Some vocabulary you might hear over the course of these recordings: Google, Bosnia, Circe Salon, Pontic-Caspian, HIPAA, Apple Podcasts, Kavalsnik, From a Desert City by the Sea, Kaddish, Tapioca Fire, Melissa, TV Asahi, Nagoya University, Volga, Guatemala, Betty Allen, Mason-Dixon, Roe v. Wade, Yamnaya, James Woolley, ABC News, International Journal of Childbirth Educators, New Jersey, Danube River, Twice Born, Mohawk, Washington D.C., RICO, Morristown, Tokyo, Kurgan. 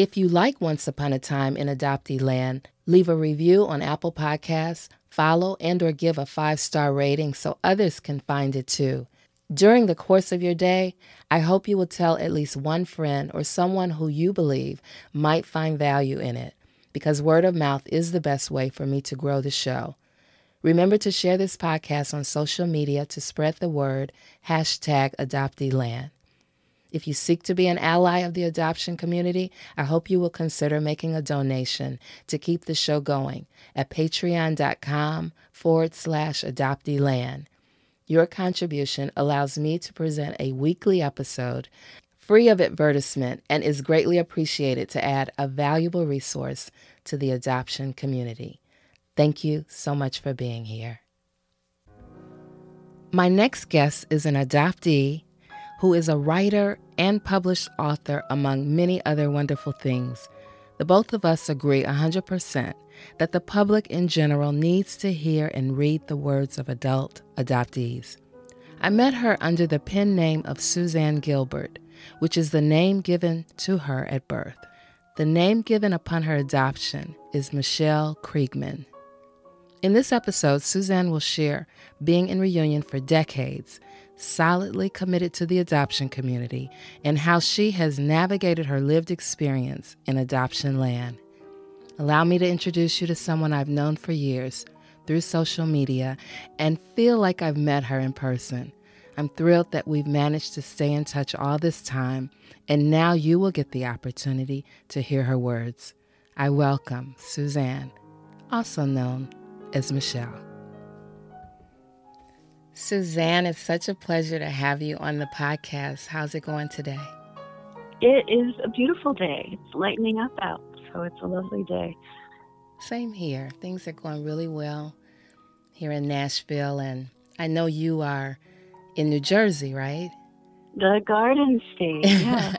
If you like Once Upon a Time in Adoptee Land, leave a review on Apple Podcasts, follow and or give a 5-star rating so others can find it too. During the course of your day, I hope you will tell at least one friend or someone who you believe might find value in it, because word of mouth is the best way for me to grow the show. Remember to share this podcast on social media to spread the word, #AdopteeLand. If you seek to be an ally of the adoption community, I hope you will consider making a donation to keep the show going at patreon.com/AdopteeLand. Your contribution allows me to present a weekly episode free of advertisement and is greatly appreciated to add a valuable resource to the adoption community. Thank you so much for being here. My next guest is an adoptee who is a writer and published author, among many other wonderful things. The both of us agree 100% that the public in general needs to hear and read the words of adult adoptees. I met her under the pen name of Suzanne Gilbert, which is the name given to her at birth. The name given upon her adoption is Michelle Kriegman. In this episode, Suzanne will share being in reunion for decades, solidly committed to the adoption community, and how she has navigated her lived experience in adoption land. Allow me to introduce you to someone I've known for years through social media and feel like I've met her in person. I'm thrilled that we've managed to stay in touch all this time, and now you will get the opportunity to hear her words. I welcome Suzanne, also known as Michelle. Suzanne, it's such a pleasure to have you on the podcast. How's it going today? It is a beautiful day. It's lightening up out. So it's a lovely day. Same here. Things are going really well here in Nashville. And I know you are in New Jersey, right? The Garden State, yeah.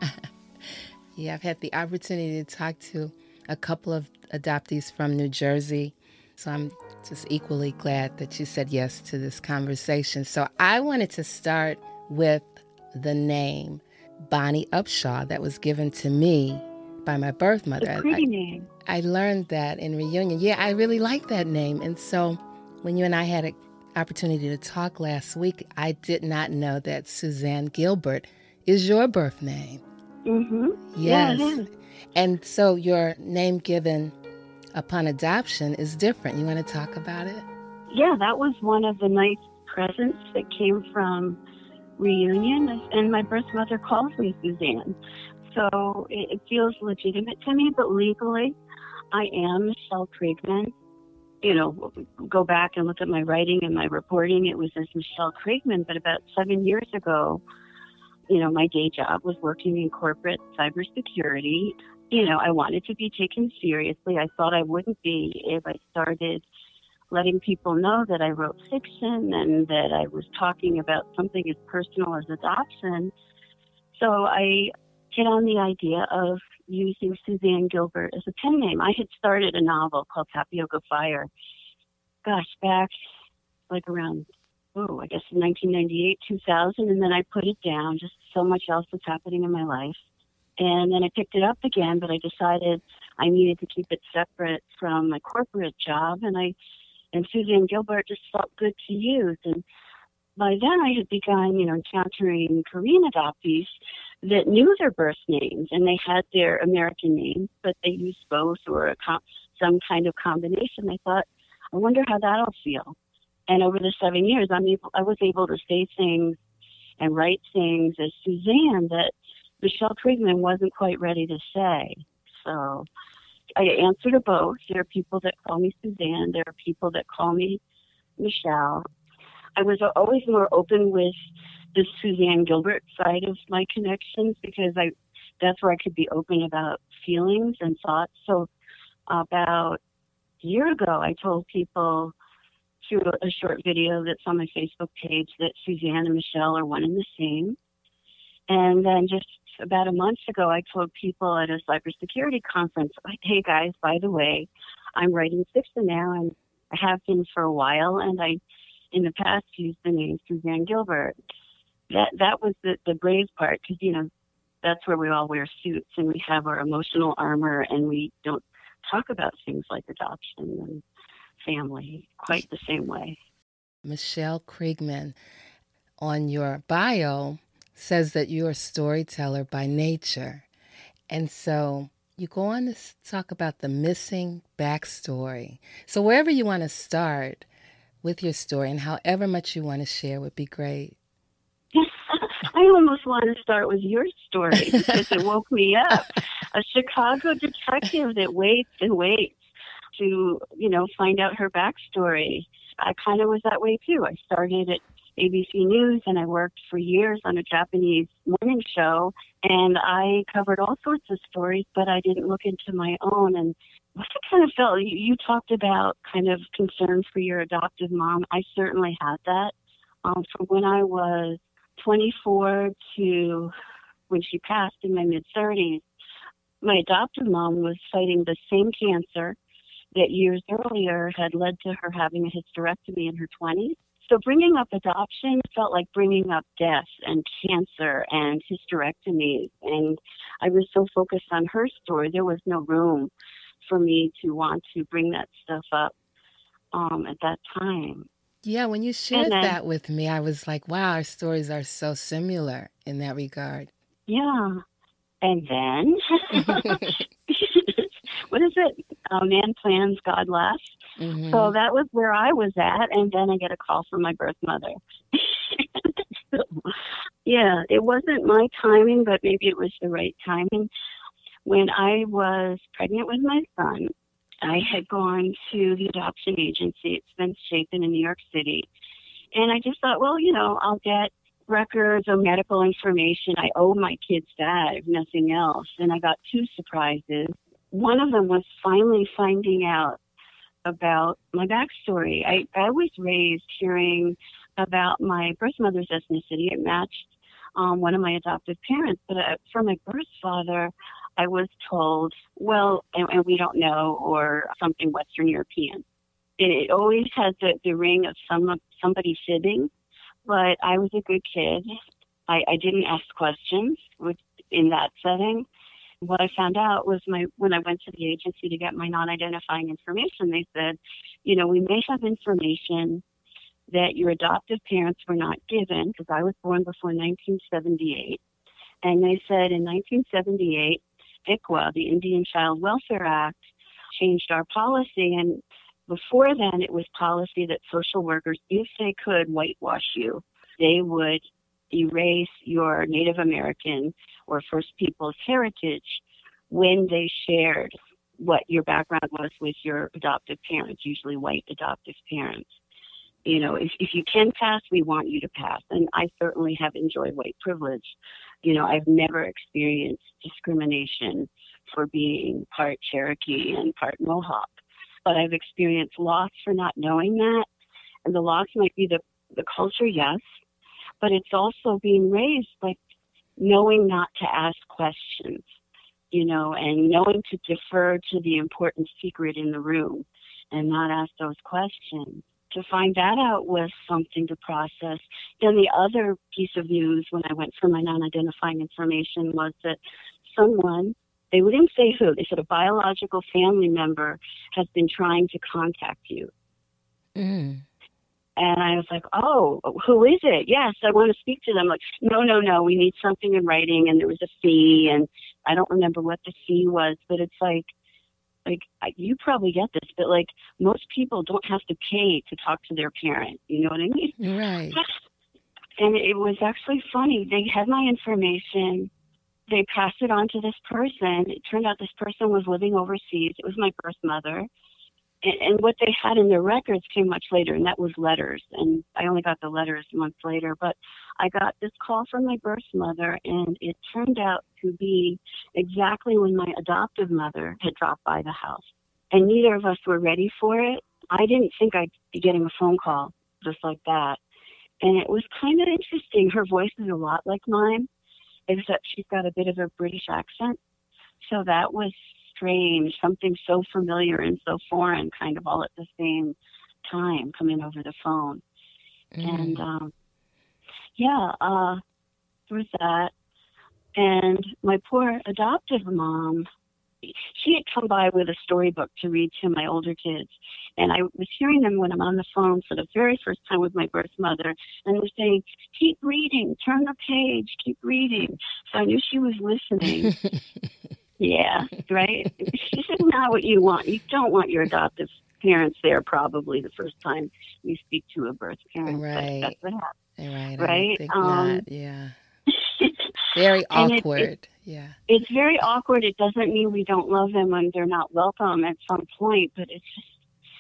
Yeah, I've had the opportunity to talk to a couple of adoptees from New Jersey. So I'm just equally glad that you said yes to this conversation. So I wanted to start with the name Bonnie Upshaw that was given to me by my birth mother. A pretty name. I learned that in reunion. Yeah, I really like that name. And so when you and I had an opportunity to talk last week, I did not know that Suzanne Gilbert is your birth name. Mm-hmm. Yes. Yeah, it is. And so your name given upon adoption is different. You want to talk about it? Yeah, that was one of the nice presents that came from reunion. And my birth mother calls me Suzanne. So it feels legitimate to me, but legally, I am Michelle Kriegman. You know, go back and look at my writing and my reporting. It was as Michelle Kriegman, but about 7 years ago, you know, my day job was working in corporate cybersecurity. You know, I wanted to be taken seriously. I thought I wouldn't be if I started letting people know that I wrote fiction and that I was talking about something as personal as adoption. So I hit on the idea of using Suzanne Gilbert as a pen name. I had started a novel called Tapioca Fire, gosh, back like around, I guess 1998, 2000, and then I put it down. Just so much else was happening in my life. And then I picked it up again, but I decided I needed to keep it separate from my corporate job, and Suzanne Gilbert just felt good to use. And by then I had begun, you know, encountering Korean adoptees that knew their birth names, and they had their American names, but they used both or some kind of combination. I thought, I wonder how that'll feel. And over the 7 years, I was able to say things and write things as Suzanne that Michelle Kriegman wasn't quite ready to say. So I answer to both. There are people that call me Suzanne. There are people that call me Michelle. I was always more open with the Suzanne Gilbert side of my connections because that's where I could be open about feelings and thoughts. So about a year ago, I told people through a short video that's on my Facebook page that Suzanne and Michelle are one and the same. And then just about a month ago, I told people at a cybersecurity conference, hey guys, by the way, I'm writing fiction now, and I have been for a while, and I, in the past, used the name Suzanne Gilbert. That was the brave part, because, you know, that's where we all wear suits and we have our emotional armor, and we don't talk about things like adoption and family quite the same way. Michelle Kriegman, on your bio, says that you're a storyteller by nature. And so you go on to talk about the missing backstory. So wherever you want to start with your story and however much you want to share would be great. I almost want to start with your story because it woke me up. A Chicago detective that waits and waits to, you know, find out her backstory. I kind of was that way too. I started at ABC News and I worked for years on a Japanese morning show, and I covered all sorts of stories, but I didn't look into my own. And what I kind of felt, you talked about kind of concern for your adoptive mom. I certainly had that from when I was 24 to when she passed in my mid-30s. My adoptive mom was fighting the same cancer that years earlier had led to her having a hysterectomy in her 20s. So bringing up adoption felt like bringing up death and cancer and hysterectomy. And I was so focused on her story, there was no room for me to want to bring that stuff up at that time. Yeah, when you shared that with me, I was like, wow, our stories are so similar in that regard. Yeah. And then, what is it? Man plans, God laughs. Mm-hmm. So that was where I was at. And then I get a call from my birth mother. Yeah, it wasn't my timing, but maybe it was the right timing. When I was pregnant with my son, I had gone to the adoption agency at Spence-Chapin in New York City. And I just thought, well, you know, I'll get records or medical information. I owe my kids that, if nothing else. And I got two surprises. One of them was finally finding out about my backstory. I was raised hearing about my birth mother's ethnicity. It matched one of my adoptive parents. But for my birth father, I was told, well, and we don't know, or something Western European. It always has the ring of somebody fibbing, but I was a good kid. I didn't ask questions in that setting. What I found out was when I went to the agency to get my non-identifying information, they said, you know, we may have information that your adoptive parents were not given, because I was born before 1978. And they said in 1978, HIPAA, the Indian Child Welfare Act, changed our policy. And before then, it was policy that social workers, if they could whitewash you, they would erase your Native American or First Peoples heritage when they shared what your background was with your adoptive parents, usually white adoptive parents. You know, if you can pass, we want you to pass. And I certainly have enjoyed white privilege. You know, I've never experienced discrimination for being part Cherokee and part Mohawk, but I've experienced loss for not knowing that. And the loss might be the culture, yes, but it's also being raised like knowing not to ask questions, you know, and knowing to defer to the important secret in the room and not ask those questions. To find that out was something to process. Then the other piece of news when I went for my non-identifying information was that someone, they wouldn't say who, they said a biological family member has been trying to contact you. Mm. And I was like, oh, who is it? Yes, I want to speak to them. Like, no, we need something in writing. And there was a fee, and I don't remember what the fee was, but it's like you probably get this, but like most people don't have to pay to talk to their parent. You know what I mean? Right. And it was actually funny. They had my information. They passed it on to this person. It turned out this person was living overseas. It was my birth mother. And what they had in their records came much later, and that was letters. And I only got the letters months later. But I got this call from my birth mother, and it turned out to be exactly when my adoptive mother had dropped by the house. And neither of us were ready for it. I didn't think I'd be getting a phone call just like that. And it was kind of interesting. Her voice is a lot like mine, except she's got a bit of a British accent. So that was strange, something so familiar and so foreign kind of all at the same time coming over the phone. Mm. And, yeah, through that, And my poor adoptive mom, she had come by with a storybook to read to my older kids. And I was hearing them when I'm on the phone for the very first time with my birth mother. And they're saying, keep reading, turn the page, keep reading. So I knew she was listening. Yeah, right? This is not what you want. You don't want your adoptive parents there probably the first time you speak to a birth parent. Right. That's what happens. Right. Right? I think not. Yeah. Very awkward. Yeah. It's very awkward. It doesn't mean we don't love them and they're not welcome at some point, but it's just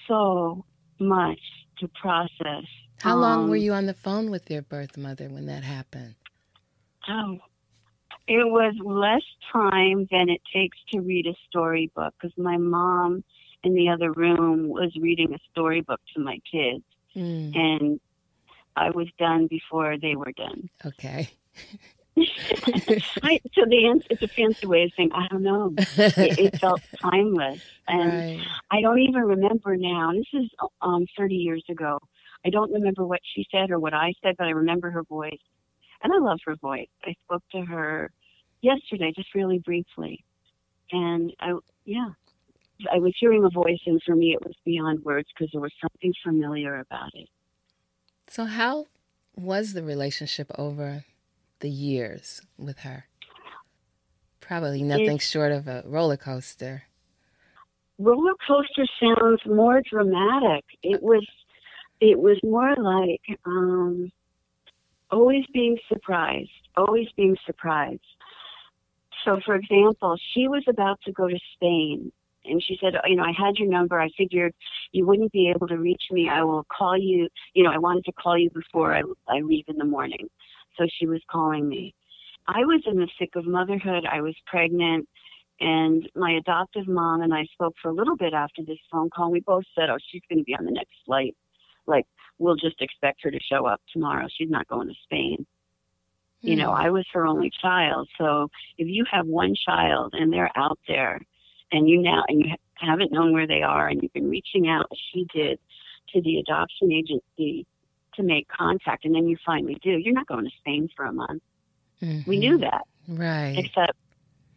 so much to process. How long were you on the phone with your birth mother when that happened? Oh, it was less time than it takes to read a storybook because my mom in the other room was reading a storybook to my kids. Mm. And I was done before they were done. Okay. So the answer, it's a fancy way of saying, I don't know. It felt timeless. And right. I don't even remember now. This is 30 years ago. I don't remember what she said or what I said, but I remember her voice. And I love her voice. I spoke to her yesterday, just really briefly. And I was hearing a voice, and for me it was beyond words because there was something familiar about it. So how was the relationship over the years with her? Probably nothing short of a roller coaster. Roller coaster sounds more dramatic. It was more like always being surprised, always being surprised. So, for example, she was about to go to Spain, and she said, I had your number. I figured you wouldn't be able to reach me. I will call you. I wanted to call you before I leave in the morning. So she was calling me. I was in the thick of motherhood. I was pregnant. And my adoptive mom and I spoke for a little bit after this phone call. We both said, oh, she's going to be on the next flight. Like, we'll just expect her to show up tomorrow. She's not going to Spain. Mm-hmm. I was her only child. So if you have one child and they're out there, and you haven't known where they are, and you've been reaching out, as she did, to the adoption agency to make contact, and then you finally do, you're not going to Spain for a month. Mm-hmm. We knew that. Right. Except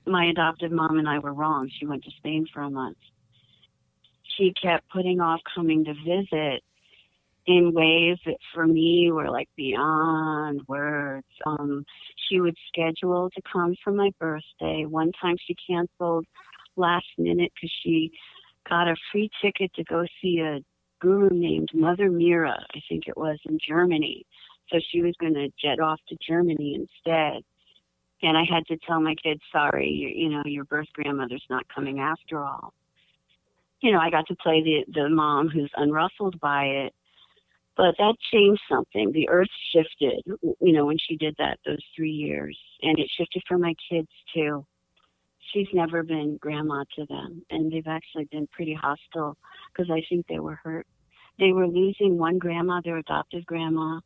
my adoptive mom and I were wrong. She went to Spain for a month. She kept putting off coming to visit in ways that for me were like beyond words. She would schedule to come for my birthday. One time she canceled last minute because she got a free ticket to go see a guru named Mother Mira, I think it was, in Germany. So she was going to jet off to Germany instead. And I had to tell my kids, sorry, your birth grandmother's not coming after all. I got to play the mom who's unruffled by it. But that changed something. The earth shifted, when she did that, those 3 years. And it shifted for my kids, too. She's never been grandma to them, and they've actually been pretty hostile because I think they were hurt. They were losing one grandma, their adoptive grandma.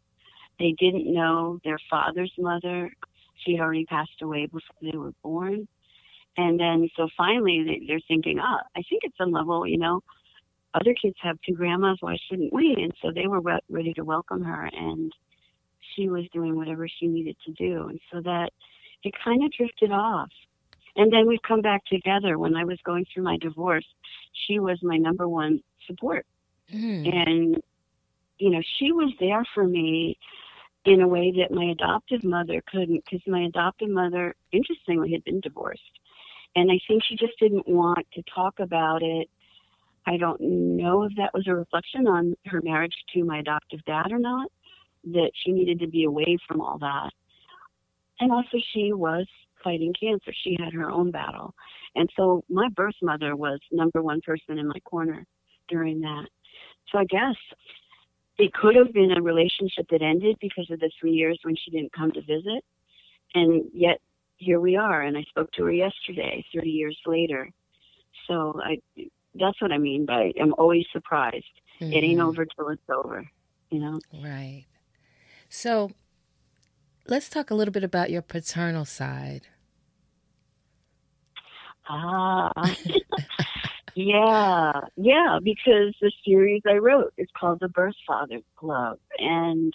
They didn't know their father's mother. She had already passed away before they were born. And then so finally they're thinking, I think at some level, other kids have two grandmas. Why shouldn't we? And so they were ready to welcome her, and she was doing whatever she needed to do. And so that it kind of drifted off. And then we've come back together. When I was going through my divorce, she was my number one support. Mm. And, she was there for me in a way that my adoptive mother couldn't, because my adoptive mother, interestingly, had been divorced. And I think she just didn't want to talk about it. I don't know if that was a reflection on her marriage to my adoptive dad or not, that she needed to be away from all that. And also she was fighting cancer. She had her own battle. And so my birth mother was number one person in my corner during that. So I guess it could have been a relationship that ended because of the 3 years when she didn't come to visit. And yet here we are. And I spoke to her yesterday, 30 years later. So that's what I mean by I'm always surprised. Mm-hmm. It ain't over till it's over, Right. So let's talk a little bit about your paternal side. Yeah, because the series I wrote is called The Birth Father Club. And,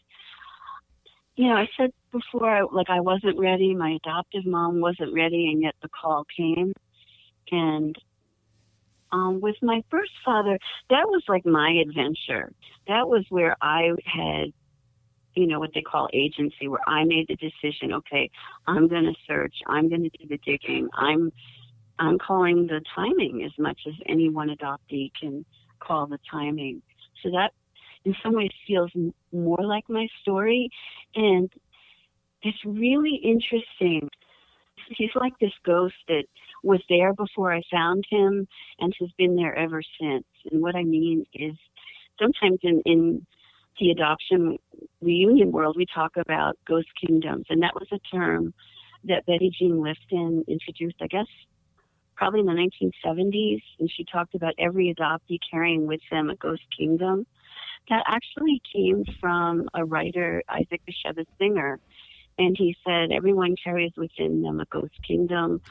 I said before. I wasn't ready. My adoptive mom wasn't ready, and yet the call came. And with my first father, that was like my adventure. That was where I had, what they call agency, where I made the decision, okay, I'm going to search. I'm going to do the digging. I'm calling the timing as much as any one adoptee can call the timing. So that, in some ways, feels more like my story. And it's really interesting. He's like this ghost that was there before I found him and has been there ever since. And what I mean is sometimes in the adoption reunion world, we talk about ghost kingdoms. And that was a term that Betty Jean Lifton introduced, I guess, probably in the 1970s. And she talked about every adoptee carrying with them a ghost kingdom. That actually came from a writer, Isaac Bashevis Singer. And he said, everyone carries within them a ghost kingdom,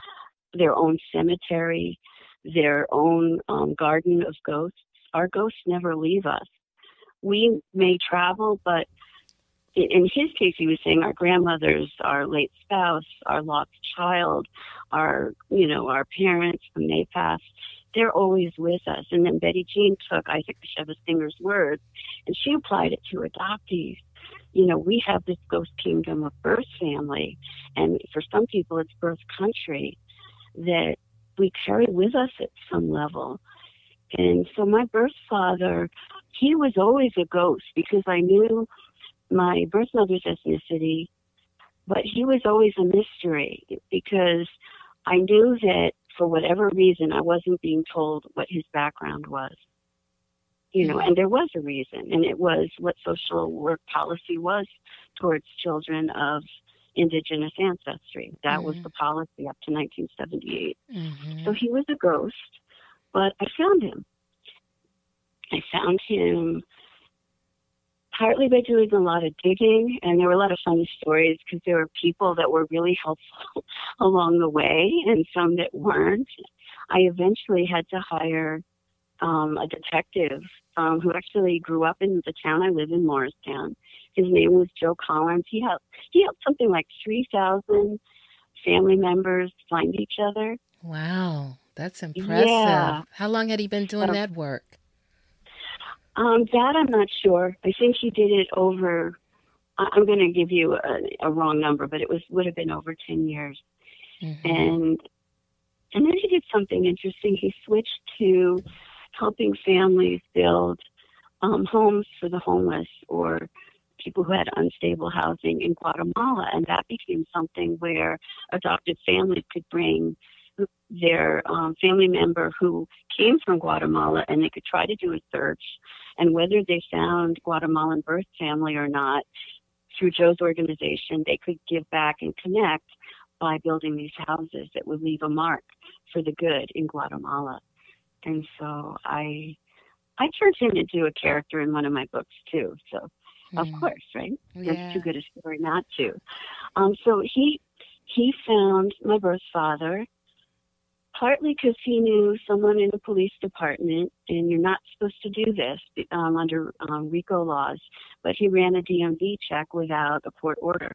their own cemetery, their own garden of ghosts. Our ghosts never leave us. We may travel, but in his case, he was saying our grandmothers, our late spouse, our lost child, our parents when they passed, they're always with us. And then Betty Jean took Isaac Bashevis Singer's words and she applied it to adoptees. We have this ghost kingdom of birth family, and for some people it's birth country, that we carry with us at some level. And so my birth father, he was always a ghost because I knew my birth mother's ethnicity, but he was always a mystery because I knew that for whatever reason I wasn't being told what his background was. And there was a reason, and it was what social work policy was towards children of indigenous ancestry. That was the policy up to 1978. Mm-hmm. So he was a ghost, but I found him. I found him partly by doing a lot of digging, and there were a lot of fun stories because there were people that were really helpful along the way and some that weren't. I eventually had to hire a detective who actually grew up in the town I live in, Morristown. His name was Joe Collins. He helped something like 3,000 family members find each other. Wow, that's impressive. Yeah. How long had he been doing that work? That I'm not sure. I think he did it over, I'm going to give you a wrong number, but it would have been over 10 years. Mm-hmm. And then he did something interesting. He switched to helping families build homes for the homeless or people who had unstable housing in Guatemala. And that became something where adopted families could bring their family member who came from Guatemala, and they could try to do a search. And whether they found Guatemalan birth family or not, through Joe's organization, they could give back and connect by building these houses that would leave a mark for the good in Guatemala. And so I turned him into a character in one of my books too. So of course, right? Yeah. That's too good a story not to. So he found my birth father partly because he knew someone in the police department, and you're not supposed to do this under RICO laws, but he ran a DMV check without a court order.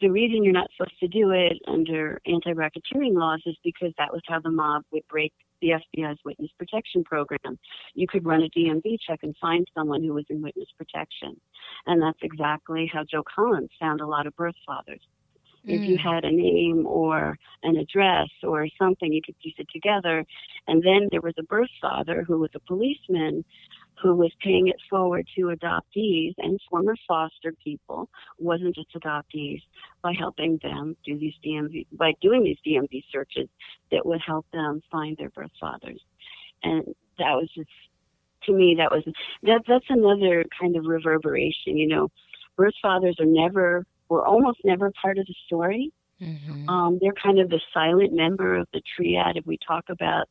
The reason you're not supposed to do it under anti-racketeering laws is because that was how the mob would break the FBI's witness protection program. You could run a DMV check and find someone who was in witness protection. And that's exactly how Joe Collins found a lot of birth fathers. If you had a name or an address or something, you could piece it together. And then there was a birth father who was a policeman who was paying it forward to adoptees and former foster people, wasn't just adoptees, by helping them do these DMV, by doing these DMV searches that would help them find their birth fathers. And that was just, to me, that's another kind of reverberation. Birth fathers were almost never part of the story. Mm-hmm. They're kind of the silent member of the triad. If we talk about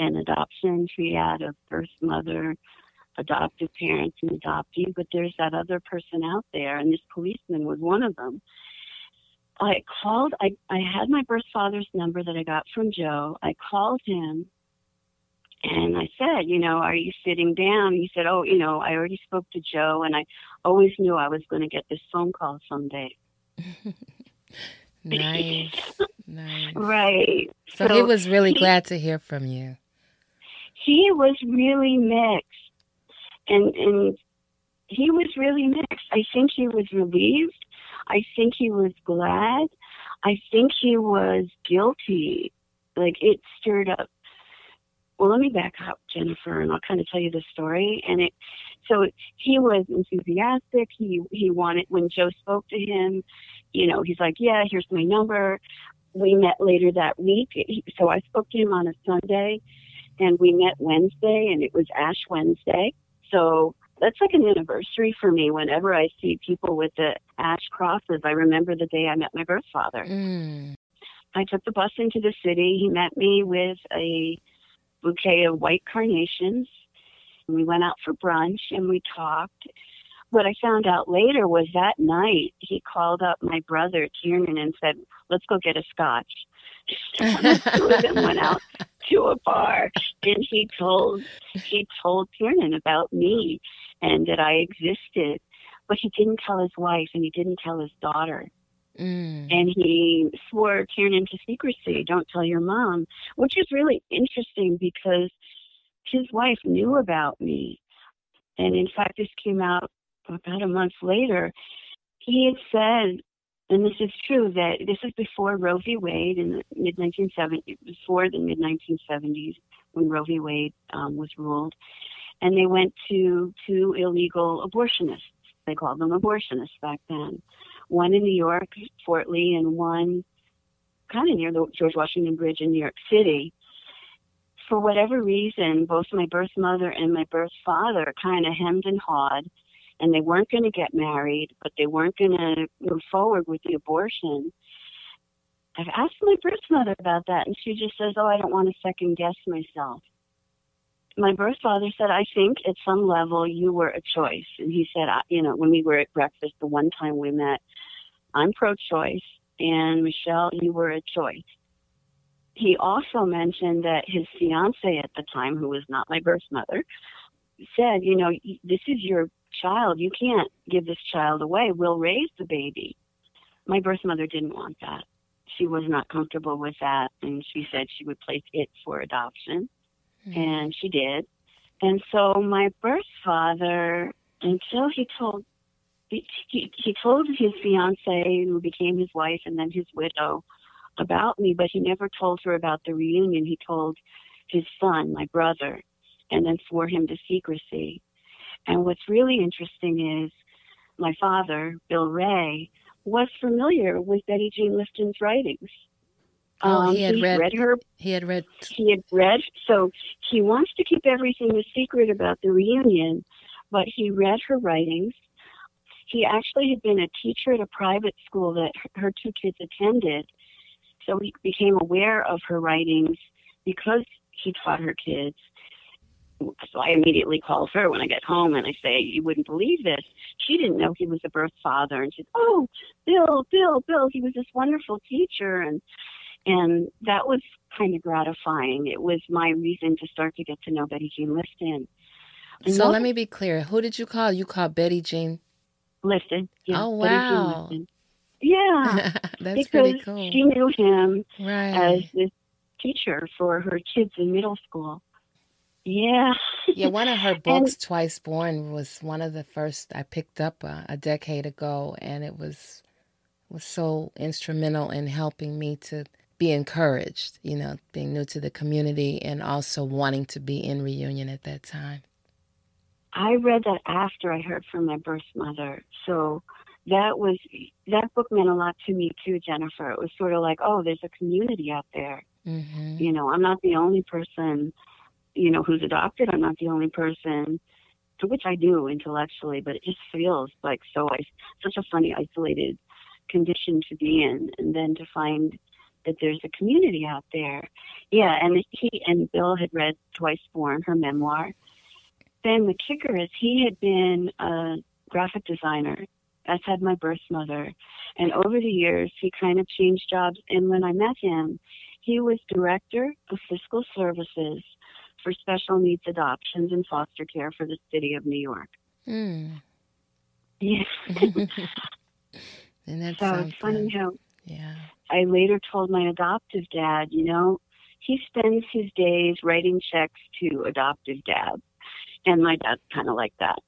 an adoption triad of birth mother, adoptive parents, and adoptee, but there's that other person out there, and this policeman was one of them. I had my birth father's number that I got from Joe. I called him, And I said, you know, are you sitting down? He said, oh, you know, I already spoke to Joe, and I always knew I was going to get this phone call someday. Nice. Nice. Right. So he was really glad to hear from you. He was really mixed. And he was really mixed. I think he was relieved. I think he was glad. I think he was guilty. Like, it stirred up. Well, let me back up, Jennifer, and I'll kind of tell you the story. And so he was enthusiastic. He wanted, when Joe spoke to him, you know, he's like, yeah, here's my number. We met later that week. So I spoke to him on a Sunday, and we met Wednesday, and it was Ash Wednesday. So that's like an anniversary for me. Whenever I see people with the ash crosses, I remember the day I met my birth father. Mm. I took the bus into the city. He met me with a bouquet of white carnations. We went out for brunch and we talked. What I found out later was that night he called up my brother, Tiernan, and said, let's go get a scotch. Two of them went out to a bar, and he told Tiernan about me and that I existed, but he didn't tell his wife and he didn't tell his daughter. Mm. And he swore Tiernan to secrecy, don't tell your mom, which is really interesting because his wife knew about me. And in fact, this came out about a month later. He had said, and this is true, that this is before Roe v. Wade in the mid-1970s, before the mid-1970s when Roe v. Wade was ruled. And they went to two illegal abortionists. They called them abortionists back then. One in New York, Fort Lee, and one kind of near the George Washington Bridge in New York City. For whatever reason, both my birth mother and my birth father kind of hemmed and hawed, and they weren't going to get married, but they weren't going to move forward with the abortion. I've asked my birth mother about that, and she just says, oh, I don't want to second guess myself. My birth father said, I think at some level you were a choice. And he said, you know, when we were at breakfast the one time we met, I'm pro-choice, and Michelle, you were a choice. He also mentioned that his fiance at the time, who was not my birth mother, said, you know, this is your child. You can't give this child away. We'll raise the baby. My birth mother didn't want that. She was not comfortable with that, and she said she would place it for adoption. And she did. And so my birth father, until he told his fiance, who became his wife and then his widow, about me, but he never told her about the reunion. He told his son, my brother, and then swore him to secrecy. And what's really interesting is my father, Bill Ray, was familiar with Betty Jean Lifton's writings. He had read. So he wants to keep everything a secret about the reunion, but he read her writings. He actually had been a teacher at a private school that her two kids attended. So he became aware of her writings because he taught her kids. So I immediately called her when I get home and I say, you wouldn't believe this. She didn't know he was a birth father. And she said, oh, Bill, he was this wonderful teacher. And that was kind of gratifying. It was my reason to start to get to know Betty Jean Lifton. So let me be clear. Who did you call? You called Betty Jean Lifton. Yeah, oh, wow. Betty Jean Lifton. Yeah. That's pretty cool. She knew him as this teacher for her kids in middle school. Yeah. Yeah, one of her books, Twice Born, was one of the first I picked up a decade ago, and it was so instrumental in helping me to be encouraged, you know, being new to the community and also wanting to be in reunion at that time. I read that after I heard from my birth mother. So that book meant a lot to me too, Jennifer. It was sort of like, oh, there's a community out there. Mm-hmm. You know, I'm not the only person, you know, who's adopted. I'm not the only person, to which I do intellectually, but it just feels like such a funny, isolated condition to be in. And then to find that there's a community out there. Yeah, and he and Bill had read Twice Born, her memoir. Then the kicker is he had been a graphic designer, as had my birth mother. And over the years, he kind of changed jobs. And when I met him, he was director of fiscal services for special needs adoptions and foster care for the city of New York. Mm. Yeah. And that's so it's funny how I later told my adoptive dad, you know, he spends his days writing checks to adoptive dads. And my dad's kind of like that.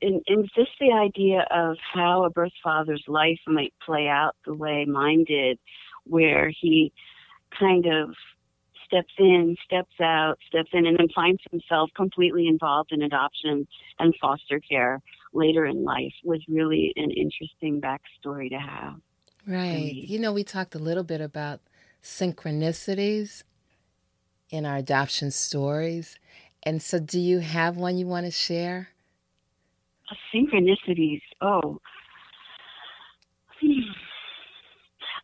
And just the idea of how a birth father's life might play out the way mine did, where he kind of steps in, steps out, steps in, and then finds himself completely involved in adoption and foster care later in life was really an interesting backstory to have. Right. You know, we talked a little bit about synchronicities in our adoption stories. And so do you have one you want to share? Synchronicities. Oh,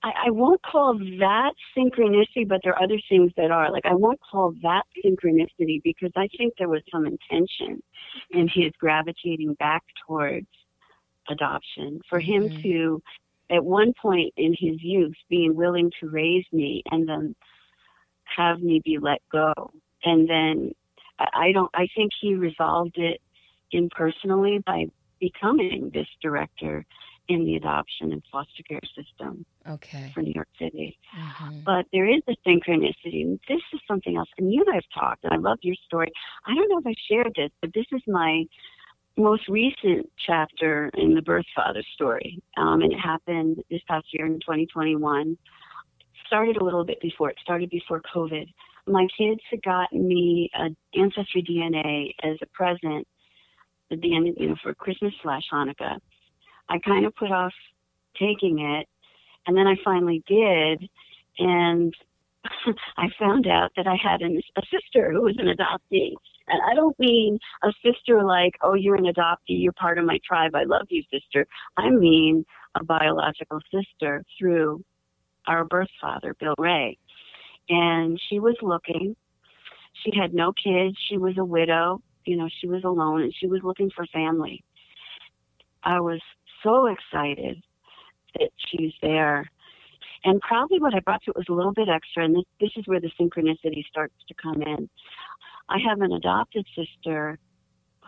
I won't call that synchronicity, but there are other things that are. Like, I won't call that synchronicity because I think there was some intention in his gravitating back towards adoption. For him to, at one point in his youth, being willing to raise me and then have me be let go. And then I think he resolved it impersonally by becoming this director in the adoption and foster care system for New York City. But there is a synchronicity, and this is something else. And you and I have talked, and I love your story. I don't know if I shared this, but this is my most recent chapter in the birth father story. And it happened this past year in 2021. It started before COVID. My kids had gotten me Ancestry DNA as a present at the end, for Christmas/Hanukkah. I kind of put off taking it, and then I finally did, and I found out that I had a sister who was an adoptee. And I don't mean a sister like, oh, you're an adoptee, you're part of my tribe, I love you, sister. I mean a biological sister through our birth father, Bill Ray. And she was looking. She had no kids. She was a widow. She was alone, and she was looking for family. I was so excited that she's there. And probably what I brought to it was a little bit extra, and this is where the synchronicity starts to come in. I have an adopted sister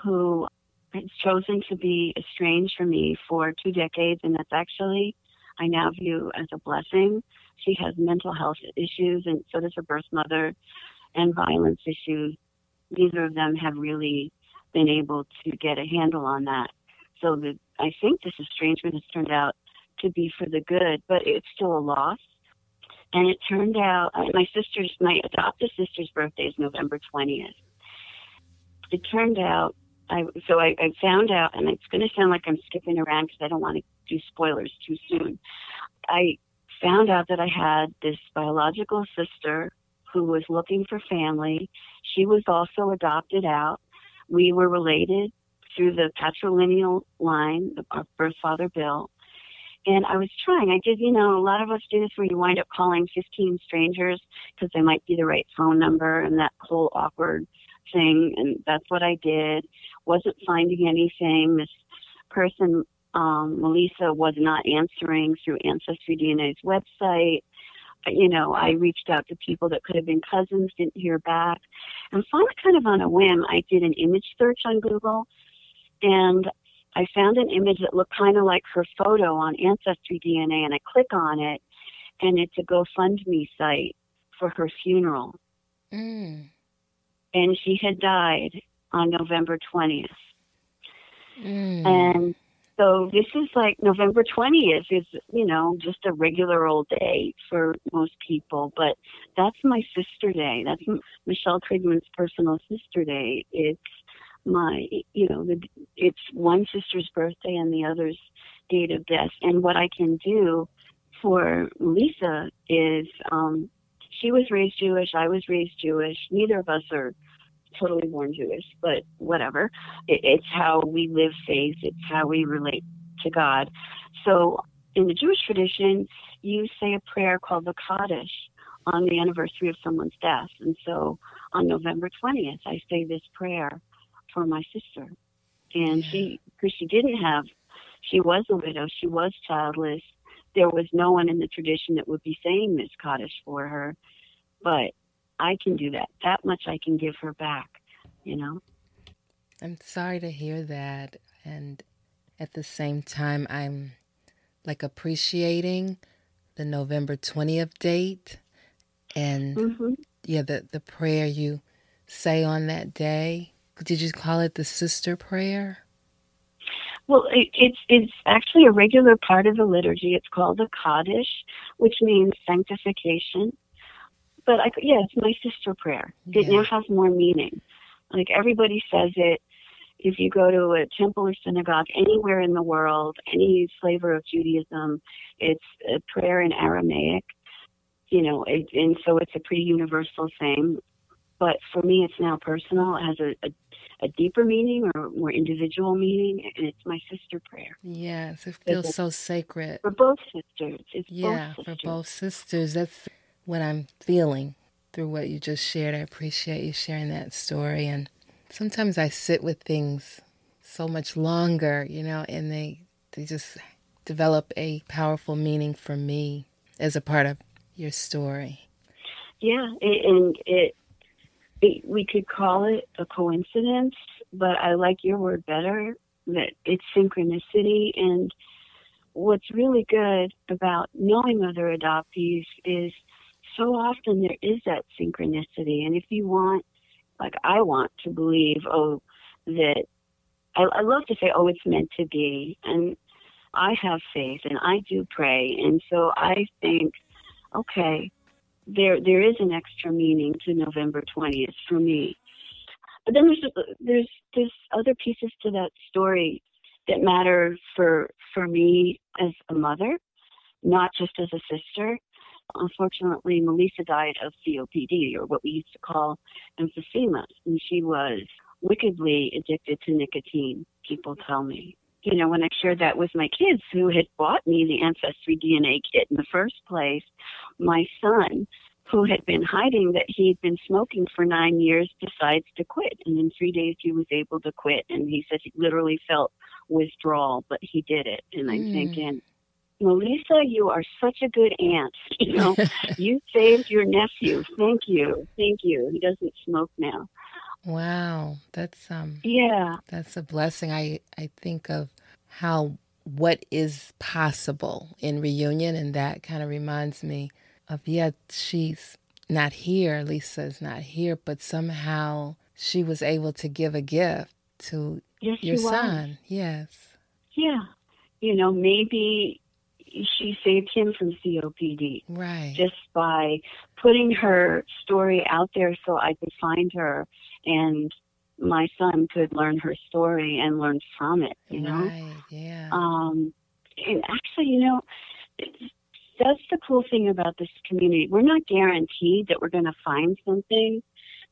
who has chosen to be estranged from me for 2 decades, and that's actually, I now view as a blessing. She has mental health issues, and so does her birth mother, and violence issues. Neither of them have really been able to get a handle on that. So I think this estrangement has turned out to be for the good, but it's still a loss. And it turned out, my adopted sister's birthday is November 20th. It turned out, I found out, and it's going to sound like I'm skipping around because I don't want to do spoilers too soon. I found out that I had this biological sister who was looking for family. She was also adopted out. We were related through the patrilineal line, our birth father, Bill. And I was trying. A lot of us do this where you wind up calling 15 strangers because they might be the right phone number and that whole awkward thing. And that's what I did. Wasn't finding anything. This person, Melissa, was not answering through Ancestry DNA's website. I reached out to people that could have been cousins, didn't hear back. And finally, kind of on a whim, I did an image search on Google, and I found an image that looked kind of like her photo on Ancestry DNA, and I click on it, and it's a GoFundMe site for her funeral. Mm. And she had died on November 20th. Mm. And so this is like November 20th is, just a regular old day for most people. But that's my sister day. That's Michelle Kriegman's personal sister day. It's it's one sister's birthday and the other's date of death. And what I can do for Lisa is she was raised Jewish. I was raised Jewish. Neither of us are totally born Jewish, but whatever. It's how we live faith. It's how we relate to God. So in the Jewish tradition, you say a prayer called the Kaddish on the anniversary of someone's death. And so on November 20th, I say this prayer for my sister. And she was a widow, she was childless. There was no one in the tradition that would be saying this Kaddish for her, but I can do that. That much I can give her back, you know? I'm sorry to hear that. And at the same time, I'm like appreciating the November 20th date and the prayer you say on that day. Did you call it the sister prayer? Well, it's actually a regular part of the liturgy. It's called the Kaddish, which means sanctification. But it's my sister prayer. It now has more meaning. Like everybody says it. If you go to a temple or synagogue anywhere in the world, any flavor of Judaism, it's a prayer in Aramaic, you know, and so it's a pretty universal thing. But for me, it's now personal. It has a deeper meaning or more individual meaning, and it's my sister prayer. Yes, it feels so sacred. For both sisters. For both sisters. That's what I'm feeling through what you just shared. I appreciate you sharing that story. And sometimes I sit with things so much longer, you know, and they just develop a powerful meaning for me as a part of your story. Yeah, and it we could call it a coincidence, but I like your word better, that it's synchronicity. And what's really good about knowing other adoptees is so often there is that synchronicity. And if you want, like I want to believe, I love to say, it's meant to be. And I have faith and I do pray. And so I think, okay, there is an extra meaning to November 20th for me. But then there's other pieces to that story that matter for me as a mother, not just as a sister. Unfortunately, Melissa died of COPD, or what we used to call emphysema, and she was wickedly addicted to nicotine, people tell me. You know, when I shared that with my kids who had bought me the Ancestry DNA kit in the first place, my son, who had been hiding that he'd been smoking for 9 years, decides to quit. And in 3 days, he was able to quit. And he says he literally felt withdrawal, but he did it. And I'm thinking, Melissa, you are such a good aunt. You know, you saved your nephew. Thank you. Thank you. He doesn't smoke now. Wow. That's that's a blessing. I think of what is possible in reunion, and that kind of reminds me of she's not here, Lisa's not here, but somehow she was able to give a gift to your son. Yes. Yeah. You know, maybe she saved him from COPD, right? Just by putting her story out there so I could find her and my son could learn her story and learn from it, you know? Right, yeah. And actually, you know, that's the cool thing about this community. We're not guaranteed that we're going to find something,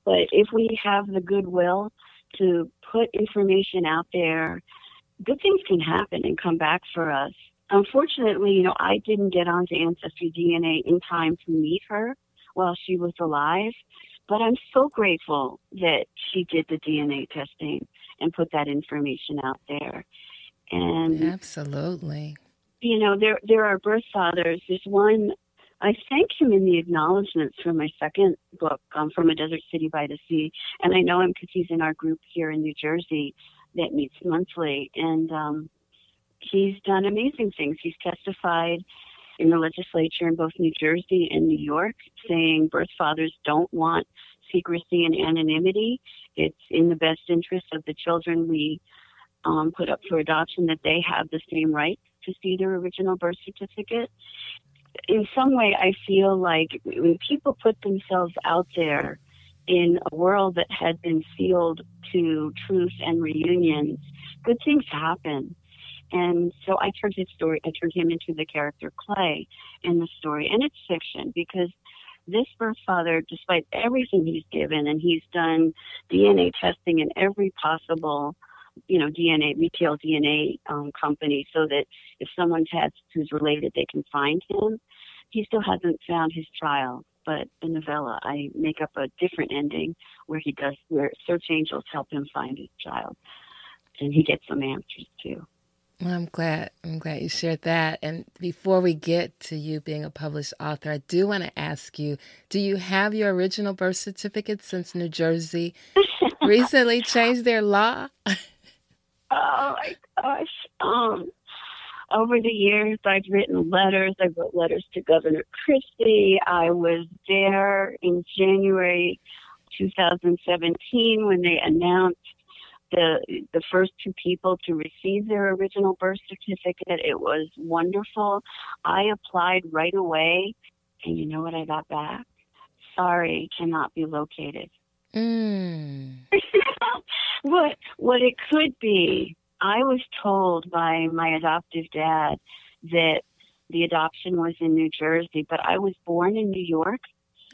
but if we have the goodwill to put information out there, good things can happen and come back for us. Unfortunately, you know, I didn't get onto Ancestry DNA in time to meet her while she was alive, but I'm so grateful that she did the DNA testing and put that information out there. And absolutely. You know, there are birth fathers. There's one, I thank him in the acknowledgments for my second book, From a Desert City by the Sea, and I know him because he's in our group here in New Jersey that meets monthly, and he's done amazing things. He's testified in the legislature in both New Jersey and New York, saying birth fathers don't want secrecy and anonymity. It's in the best interest of the children we put up for adoption that they have the same rights to see their original birth certificate. In some way, I feel like when people put themselves out there in a world that had been sealed to truth and reunions, good things happen. And so I turned him into the character Clay in the story. And it's fiction, because this birth father, despite everything he's given, and he's done DNA testing in every possible, you know, retail DNA company, so that if someone's who's related, they can find him. He still hasn't found his child. But the novella, I make up a different ending where search angels help him find his child. And he gets some answers too. Well, I'm glad you shared that. And before we get to you being a published author, I do want to ask you, do you have your original birth certificate since New Jersey recently changed their law? Oh, my gosh. Over the years, I've written letters. I wrote letters to Governor Christie. I was there in January 2017 when they announced the first two people to receive their original birth certificate. It was wonderful. I applied right away, and you know what I got back? Sorry, cannot be located. Mm. What it could be, I was told by my adoptive dad that the adoption was in New Jersey, but I was born in New York.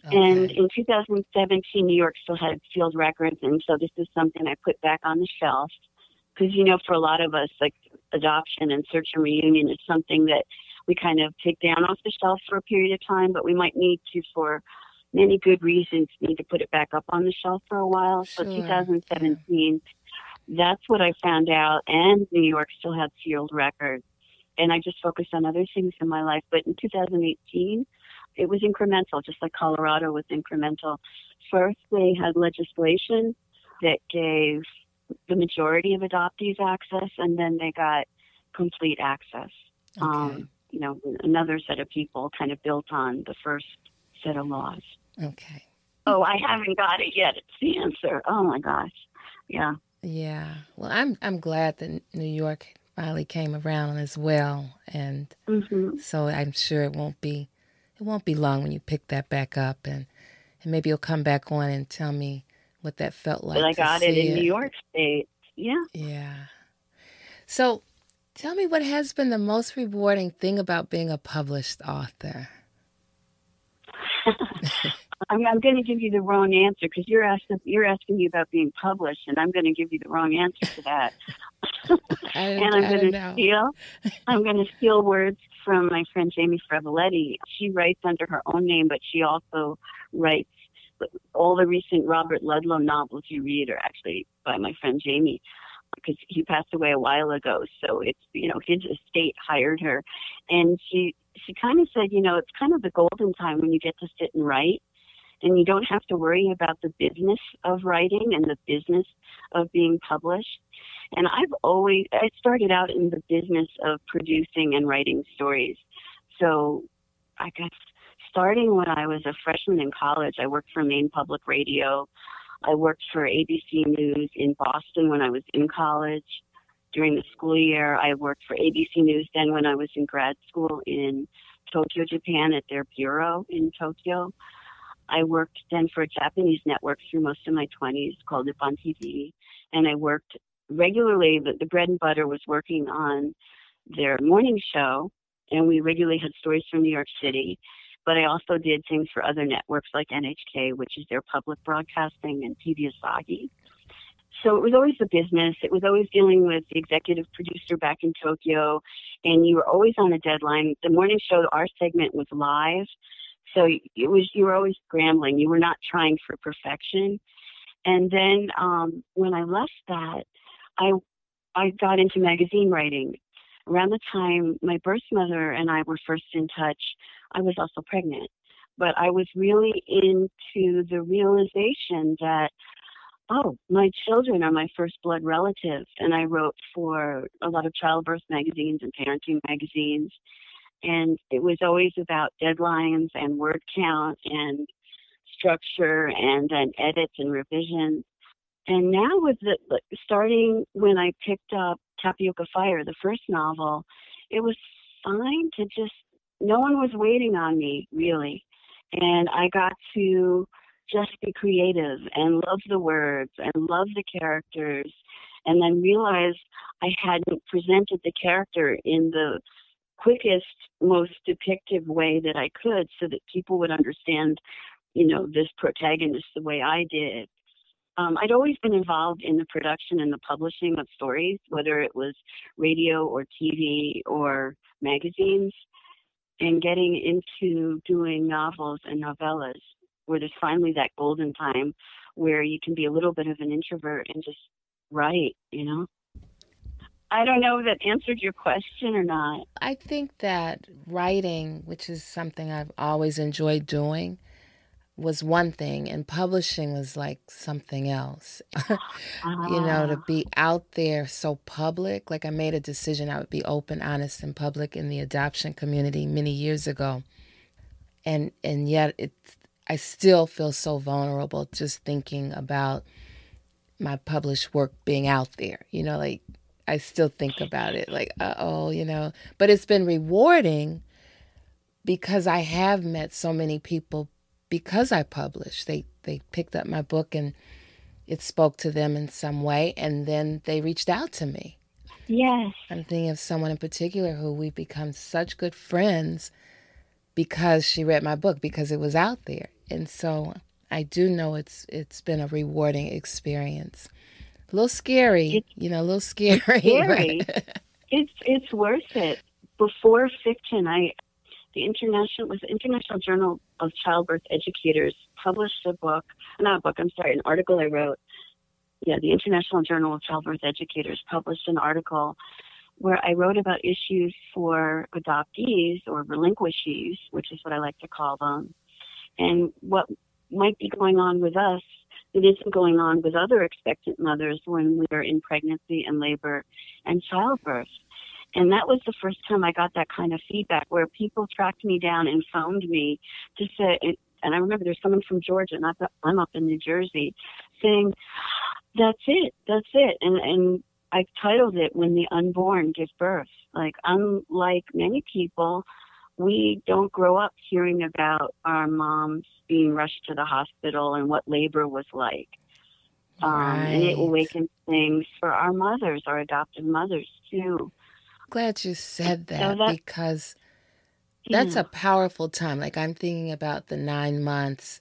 Okay. And in 2017, New York still had sealed records, and so this is something I put back on the shelf. Because, you know, for a lot of us, like, adoption and search and reunion is something that we kind of take down off the shelf for a period of time, but we might need to, for many good reasons, need to put it back up on the shelf for a while. Sure. So 2017, that's what I found out, and New York still had sealed records. And I just focused on other things in my life. But in 2018... it was incremental, just like Colorado was incremental. First, they had legislation that gave the majority of adoptees access, and then they got complete access. Okay. You know, another set of people kind of built on the first set of laws. Okay. Oh, I haven't got it yet. It's the answer. Oh, my gosh. Yeah. Yeah. Well, I'm glad that New York finally came around as well. And so I'm sure it won't be long when you pick that back up, and maybe you'll come back on and tell me what that felt like. Well, I got it in New York State. Yeah. Yeah. So tell me, what has been the most rewarding thing about being a published author? I'm going to give you the wrong answer, because you're asking me about being published, and I'm going to give you the wrong answer to that. And I'm going to steal words from my friend Jamie Freveletti. She writes under her own name, but she also writes all the recent Robert Ludlow novels you read are actually by my friend Jamie, because he passed away a while ago. So it's, you know, his estate hired her. And she kind of said, you know, it's kind of the golden time when you get to sit and write, and you don't have to worry about the business of writing and the business of being published. And I started out in the business of producing and writing stories. So I guess starting when I was a freshman in college, I worked for Maine Public Radio. I worked for ABC News in Boston when I was in college. During the school year, I worked for ABC News then when I was in grad school in Tokyo, Japan, at their bureau in Tokyo. I worked then for a Japanese network through most of my 20s called Nippon TV, and I worked regularly. The bread and butter was working on their morning show, and we regularly had stories from New York City, but I also did things for other networks like NHK, which is their public broadcasting, and TV Asahi. So it was always the business. It was always dealing with the executive producer back in Tokyo, and you were always on a deadline. The morning show, our segment was live. So it was, you were always scrambling. You were not trying for perfection. And then when I left that, I got into magazine writing. Around the time my birth mother and I were first in touch, I was also pregnant. But I was really into the realization that, oh, my children are my first blood relatives. And I wrote for a lot of childbirth magazines and parenting magazines. And it was always about deadlines and word count and structure and then edits and revisions. And now with starting when I picked up Tapioca Fire, the first novel, it was fine to just, no one was waiting on me, really. And I got to just be creative and love the words and love the characters, and then realize I hadn't presented the character in the quickest, most depictive way that I could, so that people would understand, you know, this protagonist the way I did. I'd always been involved in the production and the publishing of stories, whether it was radio or TV or magazines, and getting into doing novels and novellas, where there's finally that golden time where you can be a little bit of an introvert and just write, you know. I don't know if that answered your question or not. I think that writing, which is something I've always enjoyed doing, was one thing, and publishing was like something else. You know, to be out there so public. Like, I made a decision I would be open, honest, and public in the adoption community many years ago. And yet I still feel so vulnerable just thinking about my published work being out there. You know, like, I still think about it, like, uh-oh, you know. But it's been rewarding because I have met so many people because I published. They picked up my book and it spoke to them in some way, and then they reached out to me. Yes. I'm thinking of someone in particular who we've become such good friends because she read my book, because it was out there. And so I do know it's been a rewarding experience. A little scary, Scary. But... it's worth it. Before fiction, the International Journal of Childbirth Educators published an article I wrote. Yeah, the International Journal of Childbirth Educators published an article where I wrote about issues for adoptees, or relinquishees, which is what I like to call them, and what might be going on with us that isn't going on with other expectant mothers when we are in pregnancy and labor and childbirth. And that was the first time I got that kind of feedback, where people tracked me down and phoned me to say, and I remember there's someone from Georgia, and I'm up in New Jersey, saying, that's it. And I titled it When the Unborn Give Birth. Like, unlike many people, we don't grow up hearing about our moms being rushed to the hospital and what labor was like. Right. And it awakens things for our mothers, our adoptive mothers, too. Glad you said that, because that's a powerful time. Like, I'm thinking about the 9 months,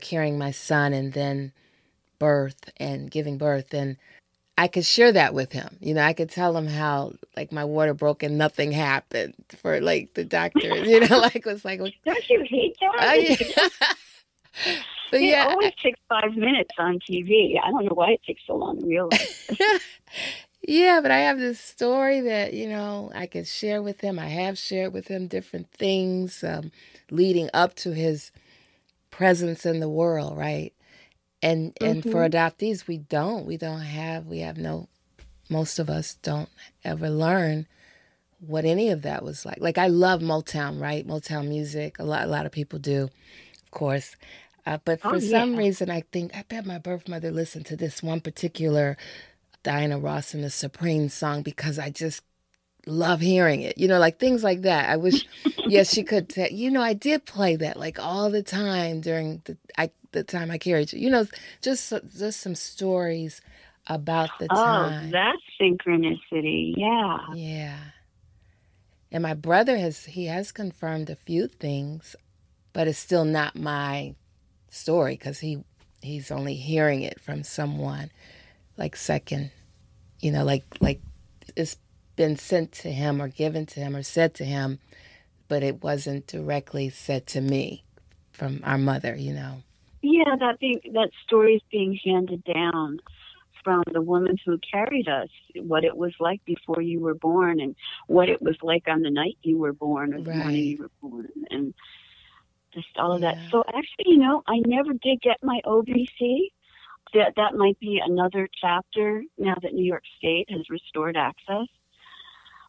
carrying my son and then birth and giving birth, and I could share that with him. I could tell him how, like, my water broke and nothing happened for, like, the doctors. Don't you hate that? But yeah, it always takes 5 minutes on TV. I don't know why it takes so long in real life. Yeah, but I have this story that, I could share with him. I have shared with him different things leading up to his presence in the world, right? And for adoptees, most of us don't ever learn what any of that was like. Like, I love Motown, right? Motown music. A lot of people do, of course. But for some reason, I bet my birth mother listened to this one particular Diana Ross and the Supremes song because I just love hearing it. Like, things like that. I wish, she could tell. I did play that, like, all the time during the time I carried you, just some stories about the time. Oh, that's synchronicity, yeah. Yeah. And my brother has confirmed a few things, but it's still not my story because he's only hearing it from someone, like, second, like it's been sent to him or given to him or said to him, but it wasn't directly said to me from our mother, Yeah, that story's being handed down from the woman who carried us, what it was like before you were born and what it was like on the night you were born or the morning you were born and just all of that. So actually, I never did get my OBC. That might be another chapter now that New York State has restored access.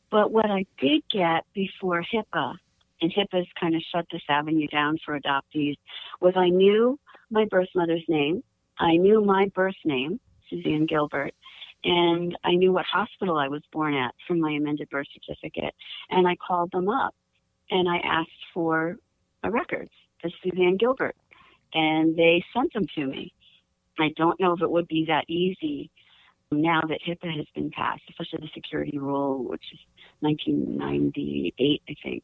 But what I did get before HIPAA, and HIPAA's kind of shut this avenue down for adoptees, was I knew my birth mother's name, I knew my birth name, Suzanne Gilbert, and I knew what hospital I was born at from my amended birth certificate. And I called them up, and I asked for a record for Suzanne Gilbert, and they sent them to me. I don't know if it would be that easy now that HIPAA has been passed, especially the security rule, which is 1998, I think.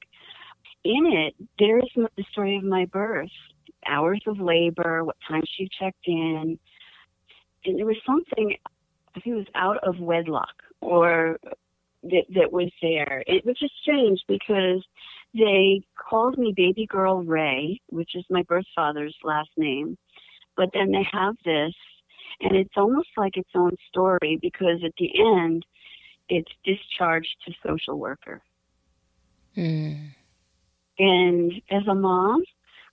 In it, there is the story of my birth, hours of labor, what time she checked in. And there was something, I think it was out of wedlock, or that was there. It was just strange because they called me baby girl Ray, which is my birth father's last name. But then they have this, and it's almost like its own story because at the end, it's discharged to social worker. Mm. And as a mom,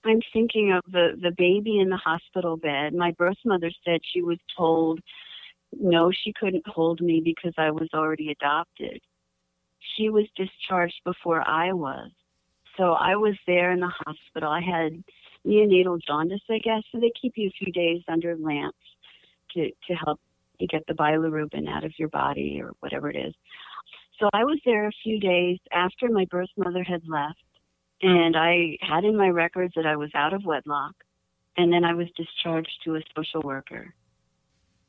I'm thinking of the baby in the hospital bed. My birth mother said she was told, no, she couldn't hold me because I was already adopted. She was discharged before I was. So I was there in the hospital. I had neonatal jaundice, I guess. So they keep you a few days under lamps to help you get the bilirubin out of your body or whatever it is. So I was there a few days after my birth mother had left. And I had in my records that I was out of wedlock. And then I was discharged to a social worker.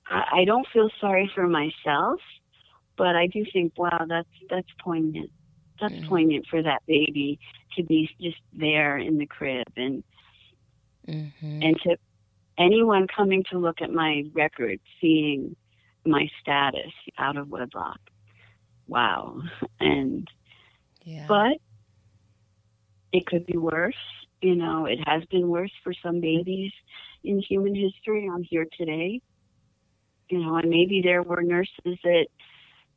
I don't feel sorry for myself, but I do think, wow, that's poignant. That's poignant for that baby to be just there in the crib and to anyone coming to look at my record, seeing my status out of wedlock. Wow. And, but it could be worse. You know, it has been worse for some babies in human history. I'm here today. You know, and maybe there were nurses that,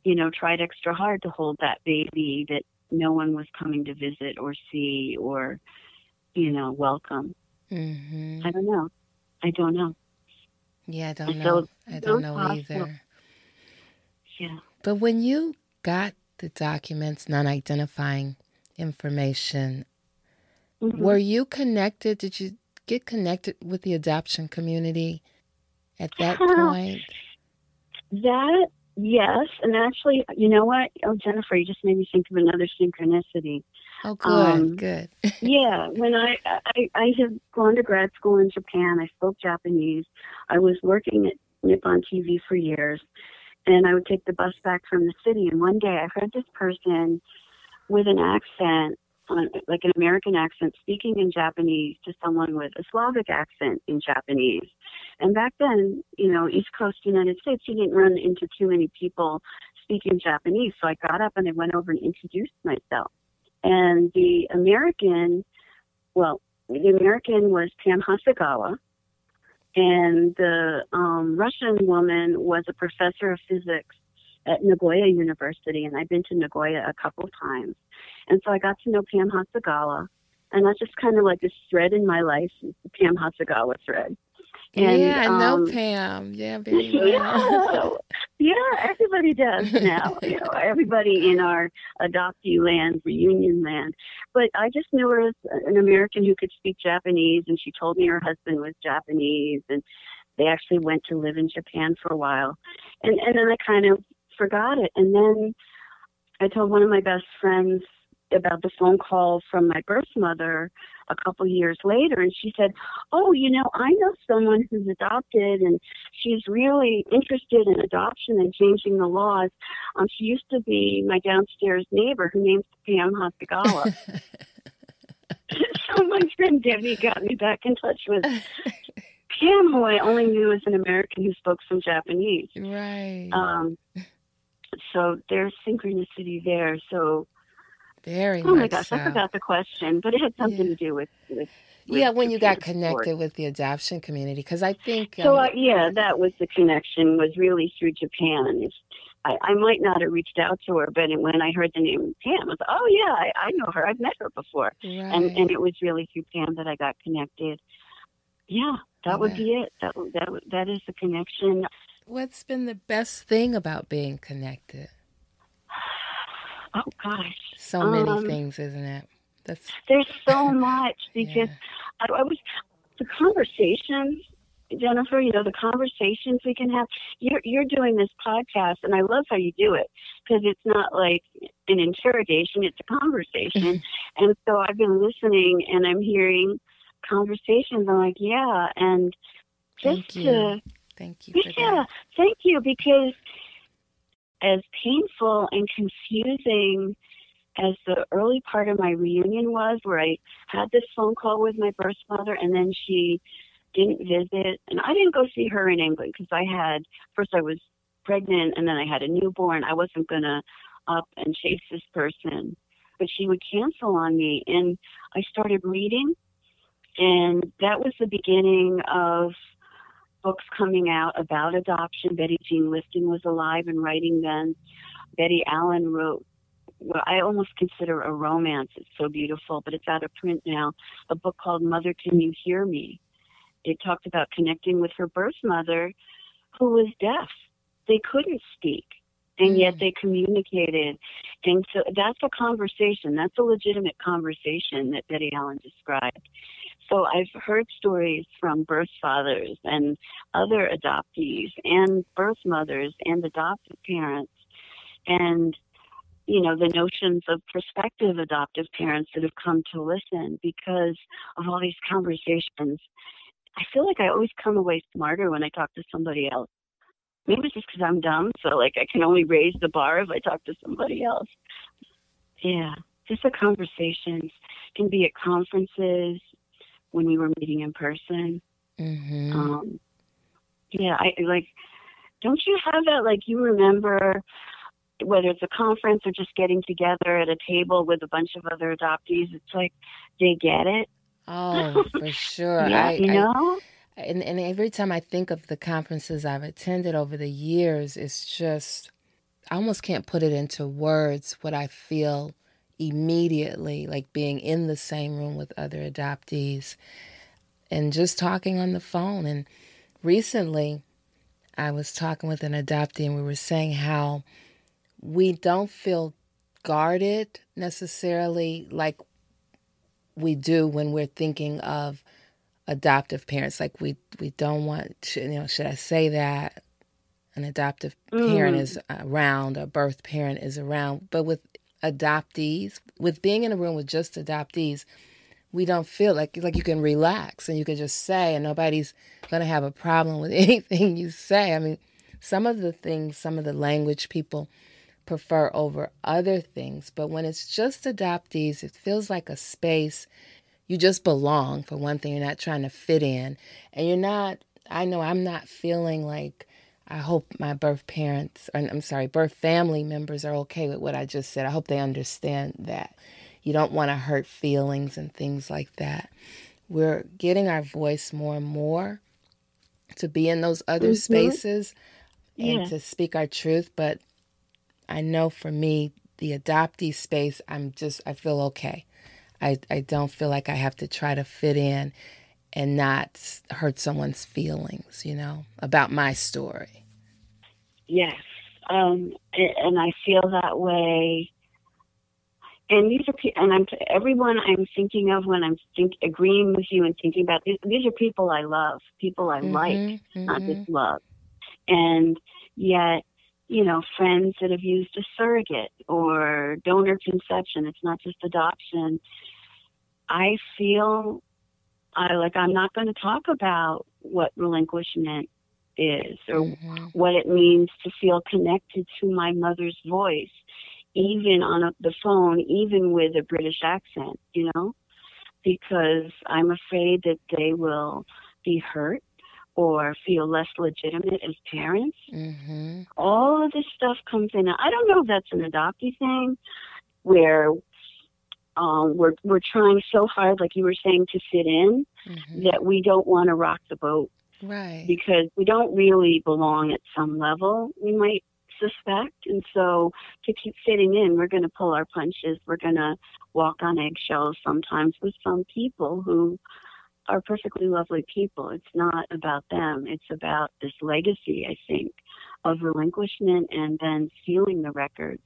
you know, tried extra hard to hold that baby that no one was coming to visit or see or, you know, welcome. Mm-hmm. I don't know. Yeah, I don't know either. Yeah. But when you got the documents, non-identifying information, were you connected? Did you get connected with the adoption community at that point? Yes. And actually, you know what? Oh, Jennifer, you just made me think of another synchronicity. Oh, good. Good. Yeah. When I had gone to grad school in Japan, I spoke Japanese. I was working at Nippon TV for years, and I would take the bus back from the city. And one day I heard this person with an accent, like an American accent, speaking in Japanese to someone with a Slavic accent in Japanese. And back then, you know, East Coast United States, you didn't run into too many people speaking Japanese. So I got up and I went over and introduced myself. And the American was Pam Hasegawa. And the Russian woman was a professor of physics at Nagoya University, and I've been to Nagoya a couple times. And so I got to know Pam Hasegawa, and that's just kind of like this thread in my life, the Pam Hasegawa thread. And, I know Pam. Yeah, very well. Everybody does now. You know, everybody in our adoptee land, reunion land. But I just knew her as an American who could speak Japanese, and she told me her husband was Japanese, and they actually went to live in Japan for a while. And then I kind of forgot it. And then I told one of my best friends about the phone call from my birth mother a couple years later, and she said, oh, you know, I know someone who's adopted, and she's really interested in adoption and changing the laws. She used to be my downstairs neighbor who named Pam Hasegawa. So my friend Debbie got me back in touch with Pam, who I only knew as an American who spoke some Japanese. Right. So there's synchronicity there. So very much. Oh my gosh, so I forgot the question, but it had something to do with when you got connected with the adoption community, because I think that was the connection, was really through Japan. I might not have reached out to her, but when I heard the name Pam, I was I know her. I've met her before, right. And it was really through Pam that I got connected. Yeah, that would be it. That is the connection. What's been the best thing about being connected? Oh, gosh. So many things, isn't it? There's so much, because I was, the conversations, Jennifer, you know, the conversations we can have. You're doing this podcast, and I love how you do it, because it's not like an interrogation. It's a conversation. And so I've been listening, and I'm hearing conversations. I'm like, and just thank you, because as painful and confusing as the early part of my reunion was, where I had this phone call with my birth mother and then she didn't visit. And I didn't go see her in England because I was pregnant and then I had a newborn. I wasn't going to up and chase this person, but she would cancel on me. And I started reading, and that was the beginning of books coming out about adoption. Betty Jean Lifton was alive and writing then. Betty Allen wrote, well, I almost consider a romance. It's so beautiful, but it's out of print now. A book called Mother, Can You Hear Me? It talked about connecting with her birth mother, who was deaf. They couldn't speak, and yet they communicated. And so that's a conversation. That's a legitimate conversation that Betty Allen described. So I've heard stories from birth fathers and other adoptees and birth mothers and adoptive parents, and you know, the notions of prospective adoptive parents that have come to listen because of all these conversations. I feel like I always come away smarter when I talk to somebody else. Maybe it's just because I'm dumb, so like I can only raise the bar if I talk to somebody else. Yeah, just the conversations. It can be at conferences, when we were meeting in person. Mm-hmm. Don't you have that, like, you remember, whether it's a conference or just getting together at a table with a bunch of other adoptees, it's like, they get it. Oh, for sure. Yeah, And every time I think of the conferences I've attended over the years, it's just, I almost can't put it into words what I feel immediately, like being in the same room with other adoptees and just talking on the phone. And recently I was talking with an adoptee and we were saying how we don't feel guarded necessarily like we do when we're thinking of adoptive parents. Like we don't want, should I say that an adoptive parent is around, a birth parent is around, but with adoptees, with being in a room with just adoptees, we don't feel like you can relax and you can just say, and nobody's going to have a problem with anything you say. I mean, some of the language people prefer over other things, but when it's just adoptees, it feels like a space you just belong. For one thing, you're not trying to fit in, and I know I'm not feeling like, I hope my birth family members are okay with what I just said. I hope they understand that. You don't want to hurt feelings and things like that. We're getting our voice more and more to be in those other spaces and to speak our truth. But I know for me, the adoptee space, I feel okay. I don't feel like I have to try to fit in and not hurt someone's feelings, about my story. Yes, and I feel that way. And everyone I'm thinking of when I'm agreeing with you and thinking about these are people I love, people I like, not just love. And yet, friends that have used a surrogate or donor conception, it's not just adoption. I feel like I'm not going to talk about what relinquishment is or what it means to feel connected to my mother's voice, even on the phone, even with a British accent, because I'm afraid that they will be hurt or feel less legitimate as parents. Mm-hmm. All of this stuff comes in. I don't know if that's an adoptee thing where we're trying so hard, like you were saying, to fit in that we don't want to rock the boat. Right. Because we don't really belong at some level, we might suspect. And so to keep fitting in, we're going to pull our punches. We're going to walk on eggshells sometimes with some people who are perfectly lovely people. It's not about them. It's about this legacy, I think, of relinquishment and then sealing the records,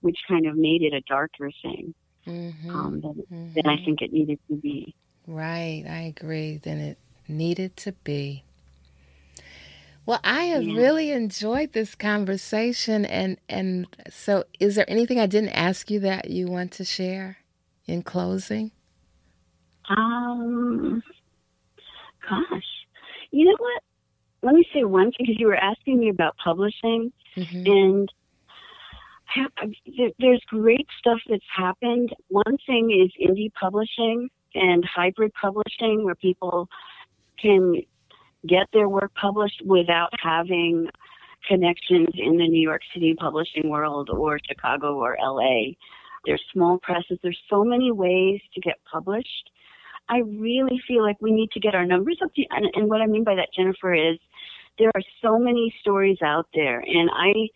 which kind of made it a darker thing than I think it needed to be. Right. I agree. Then it needed to be. Well, I have really enjoyed this conversation. And so is there anything I didn't ask you that you want to share in closing? Gosh, you know what? Let me say one thing, because you were asking me about publishing. Mm-hmm. And there's great stuff that's happened. One thing is indie publishing and hybrid publishing, where people can get their work published without having connections in the New York City publishing world or Chicago or LA. There's small presses. There's so many ways to get published. I really feel like we need to get our numbers up. And what I mean by that, Jennifer, is there are so many stories out there. And I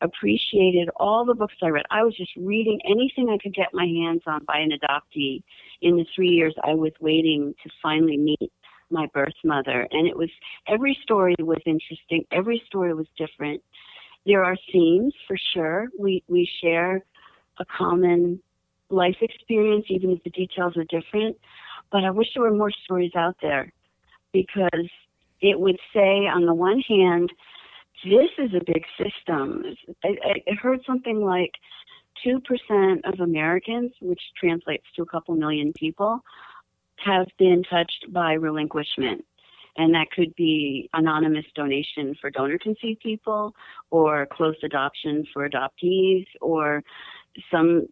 appreciated all the books I read. I was just reading anything I could get my hands on by an adoptee in the 3 years I was waiting to finally meet my birth mother. And it was, every story was interesting. Every story was different. There are themes for sure. We share a common life experience, even if the details are different. But I wish there were more stories out there, because it would say, on the one hand, this is a big system. I heard something like 2% of Americans, which translates to a couple million people, have been touched by relinquishment. And that could be anonymous donation for donor-conceived people, or close adoption for adoptees, or some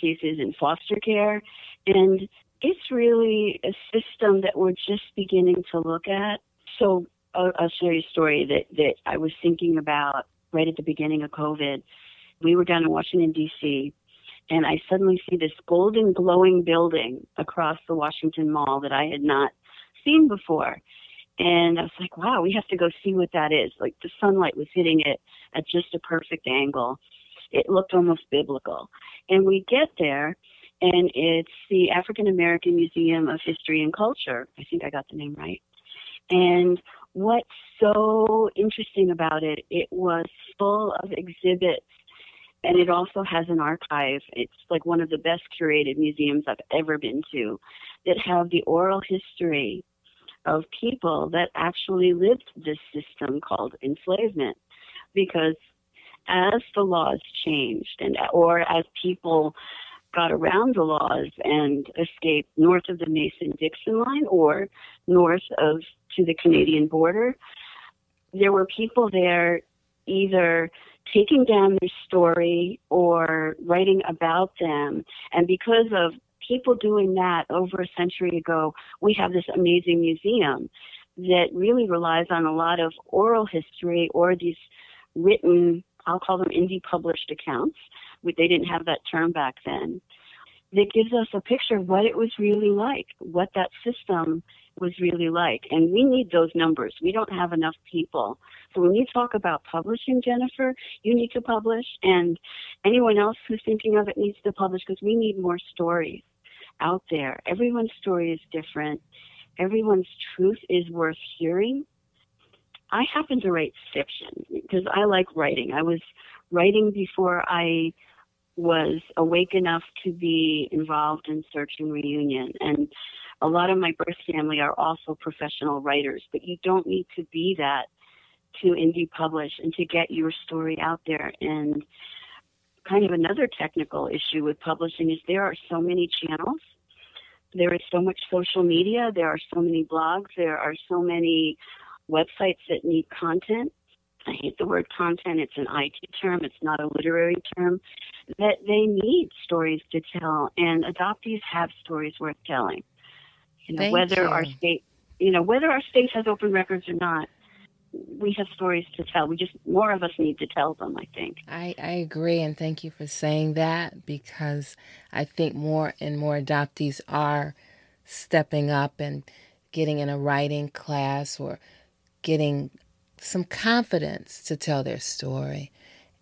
cases in foster care. And it's really a system that we're just beginning to look at. So I'll share you a story that I was thinking about right at the beginning of COVID. We were down in Washington, D.C., and I suddenly see this golden glowing building across the Washington Mall that I had not seen before. And I was like, wow, we have to go see what that is. Like, the sunlight was hitting it at just a perfect angle. It looked almost biblical. And we get there, and it's the African American Museum of History and Culture. I think I got the name right. And what's so interesting about it, it was full of exhibits, and it also has an archive. It's like one of the best curated museums I've ever been to, that have the oral history of people that actually lived this system called enslavement. Because as the laws changed, and or as people got around the laws and escaped north of the Mason-Dixon line or north of to the Canadian border, there were people there either taking down their story or writing about them. And because of people doing that over a century ago, we have this amazing museum that really relies on a lot of oral history or these written, I'll call them indie published accounts. They didn't have that term back then. That gives us a picture of what it was really like, what that system was really like. And we need those numbers. We don't have enough people. So when you talk about publishing, Jennifer, you need to publish. And anyone else who's thinking of it needs to publish, because we need more stories out there. Everyone's story is different. Everyone's truth is worth hearing. I happen to write fiction because I like writing. I was writing before I was awake enough to be involved in Search and Reunion. And a lot of my birth family are also professional writers, but you don't need to be that to indie publish and to get your story out there. And kind of another technical issue with publishing is there are so many channels. There is so much social media. There are so many blogs. There are so many websites that need content. I hate the word content. It's an IT term. It's not a literary term. That they need stories to tell, and adoptees have stories worth telling. Whether our state has open records or not, we have stories to tell. We just, more of us need to tell them, I think. I agree, and thank you for saying that, because I think more and more adoptees are stepping up and getting in a writing class or getting some confidence to tell their story.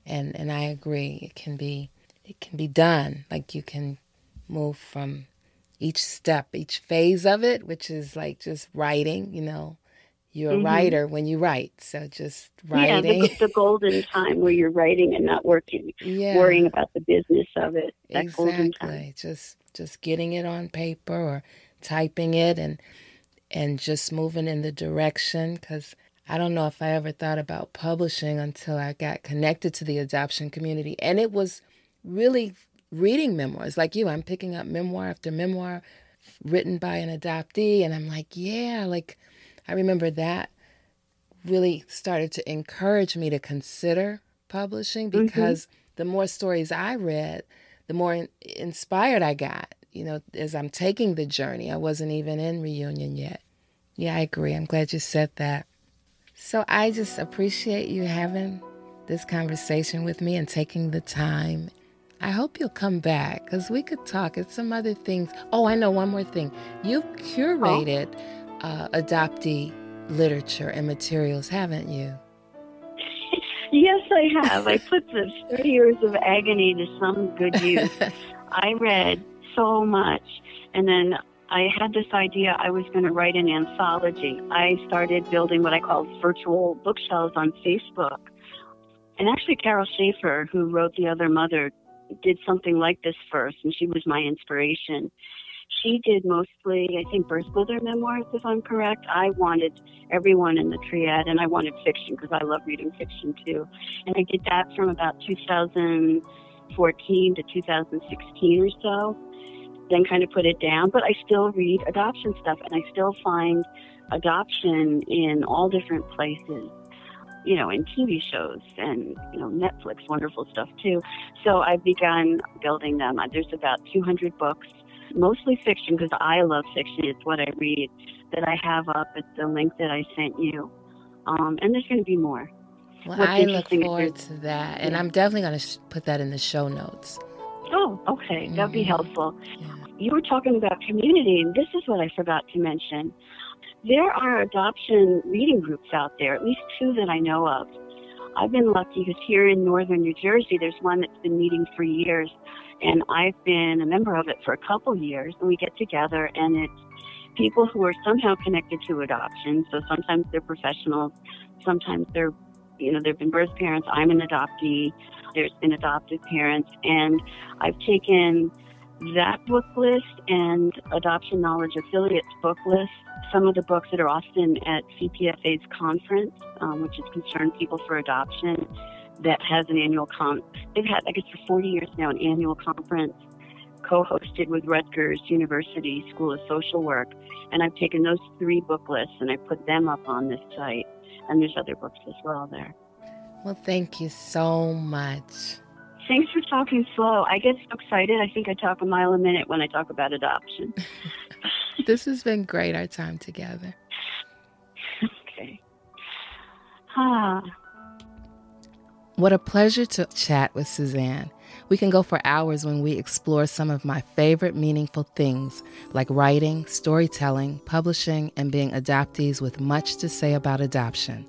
And I agree, it can be done. Like, you can move from each step, each phase of it, which is like just writing, you're a writer when you write. So just writing. Yeah, the golden time where you're writing and not working, worrying about the business of it. That exactly. Golden time. Just getting it on paper or typing it and just moving in the direction, because I don't know if I ever thought about publishing until I got connected to the adoption community. And it was really reading memoirs like you. I'm picking up memoir after memoir written by an adoptee. And I'm like, yeah, like I remember that really started to encourage me to consider publishing, because the more stories I read, the more inspired I got, as I'm taking the journey. I wasn't even in Reunion yet. Yeah, I agree. I'm glad you said that. So I just appreciate you having this conversation with me and taking the time. I hope you'll come back, because we could talk at some other things. Oh, I know one more thing. You've curated adoptee literature and materials, haven't you? Yes, I have. I put the 3 years of agony to some good use. I read so much, and then I had this idea I was going to write an anthology. I started building what I called virtual bookshelves on Facebook. And actually, Carol Schaefer, who wrote The Other Mother, did something like this first, and she was my inspiration. She did mostly, I think, birth mother memoirs, if I'm correct. I wanted everyone in the triad, and I wanted fiction because I love reading fiction, too. And I did that from about 2014 to 2016 or so, then kind of put it down. But I still read adoption stuff, and I still find adoption in all different places, you know, in TV shows and, you know, Netflix, wonderful stuff, too. So I've begun building them. There's about 200 books. Mostly fiction, because I love fiction. It's what I read, that I have up at the link that I sent you. And there's going to be more. Well, I look forward to that. And yeah. I'm definitely going to put that in the show notes. Oh, okay. Mm-hmm. That'd be helpful. Yeah. You were talking about community, and this is what I forgot to mention. There are adoption reading groups out there, at least two that I know of. I've been lucky because here in northern New Jersey, there's one that's been meeting for years. And I've been a member of it for a couple years, and we get together, and it's people who are somehow connected to adoption. So sometimes they're professionals, sometimes they're, you know, they've been birth parents. I'm an adoptee. There's been adopted parents, and I've taken that book list and Adoption Knowledge Affiliates book list. Some of the books that are often at CPFA's conference, which is Concerned People for Adoption. That has an annual they've had, I guess, for 40 years now, an annual conference co-hosted with Rutgers University School of Social Work. And I've taken those three book lists and I put them up on this site. And there's other books as well there. Well, thank you so much. Thanks for talking slow. I get so excited. I think I talk a mile a minute when I talk about adoption. This has been great, our time together. Okay. What a pleasure to chat with Suzanne. We can go for hours when we explore some of my favorite meaningful things like writing, storytelling, publishing, and being adoptees with much to say about adoption.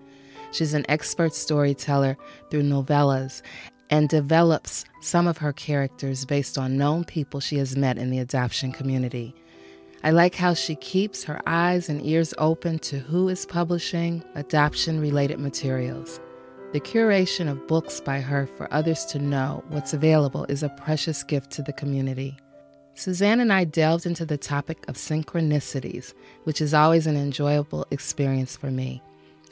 She's an expert storyteller through novellas and develops some of her characters based on known people she has met in the adoption community. I like how she keeps her eyes and ears open to who is publishing adoption-related materials. The curation of books by her for others to know what's available is a precious gift to the community. Suzanne and I delved into the topic of synchronicities, which is always an enjoyable experience for me.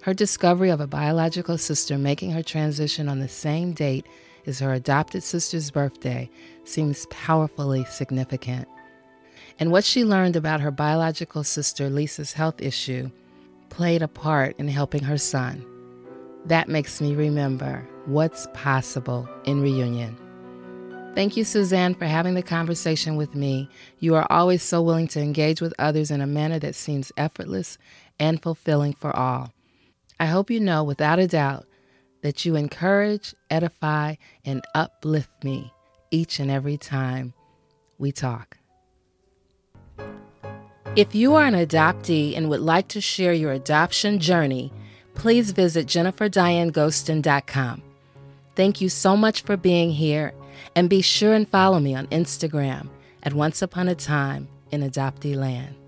Her discovery of a biological sister making her transition on the same date as her adopted sister's birthday seems powerfully significant. And what she learned about her biological sister Lisa's health issue played a part in helping her son. That makes me remember what's possible in reunion. Thank you, Suzanne, for having the conversation with me. You are always so willing to engage with others in a manner that seems effortless and fulfilling for all. I hope you know, without a doubt, that you encourage, edify, and uplift me each and every time we talk. If you are an adoptee and would like to share your adoption journey, please visit jenniferdianegostin.com. Thank you so much for being here, and be sure and follow me on Instagram at Once Upon a Time in Adoptee Land.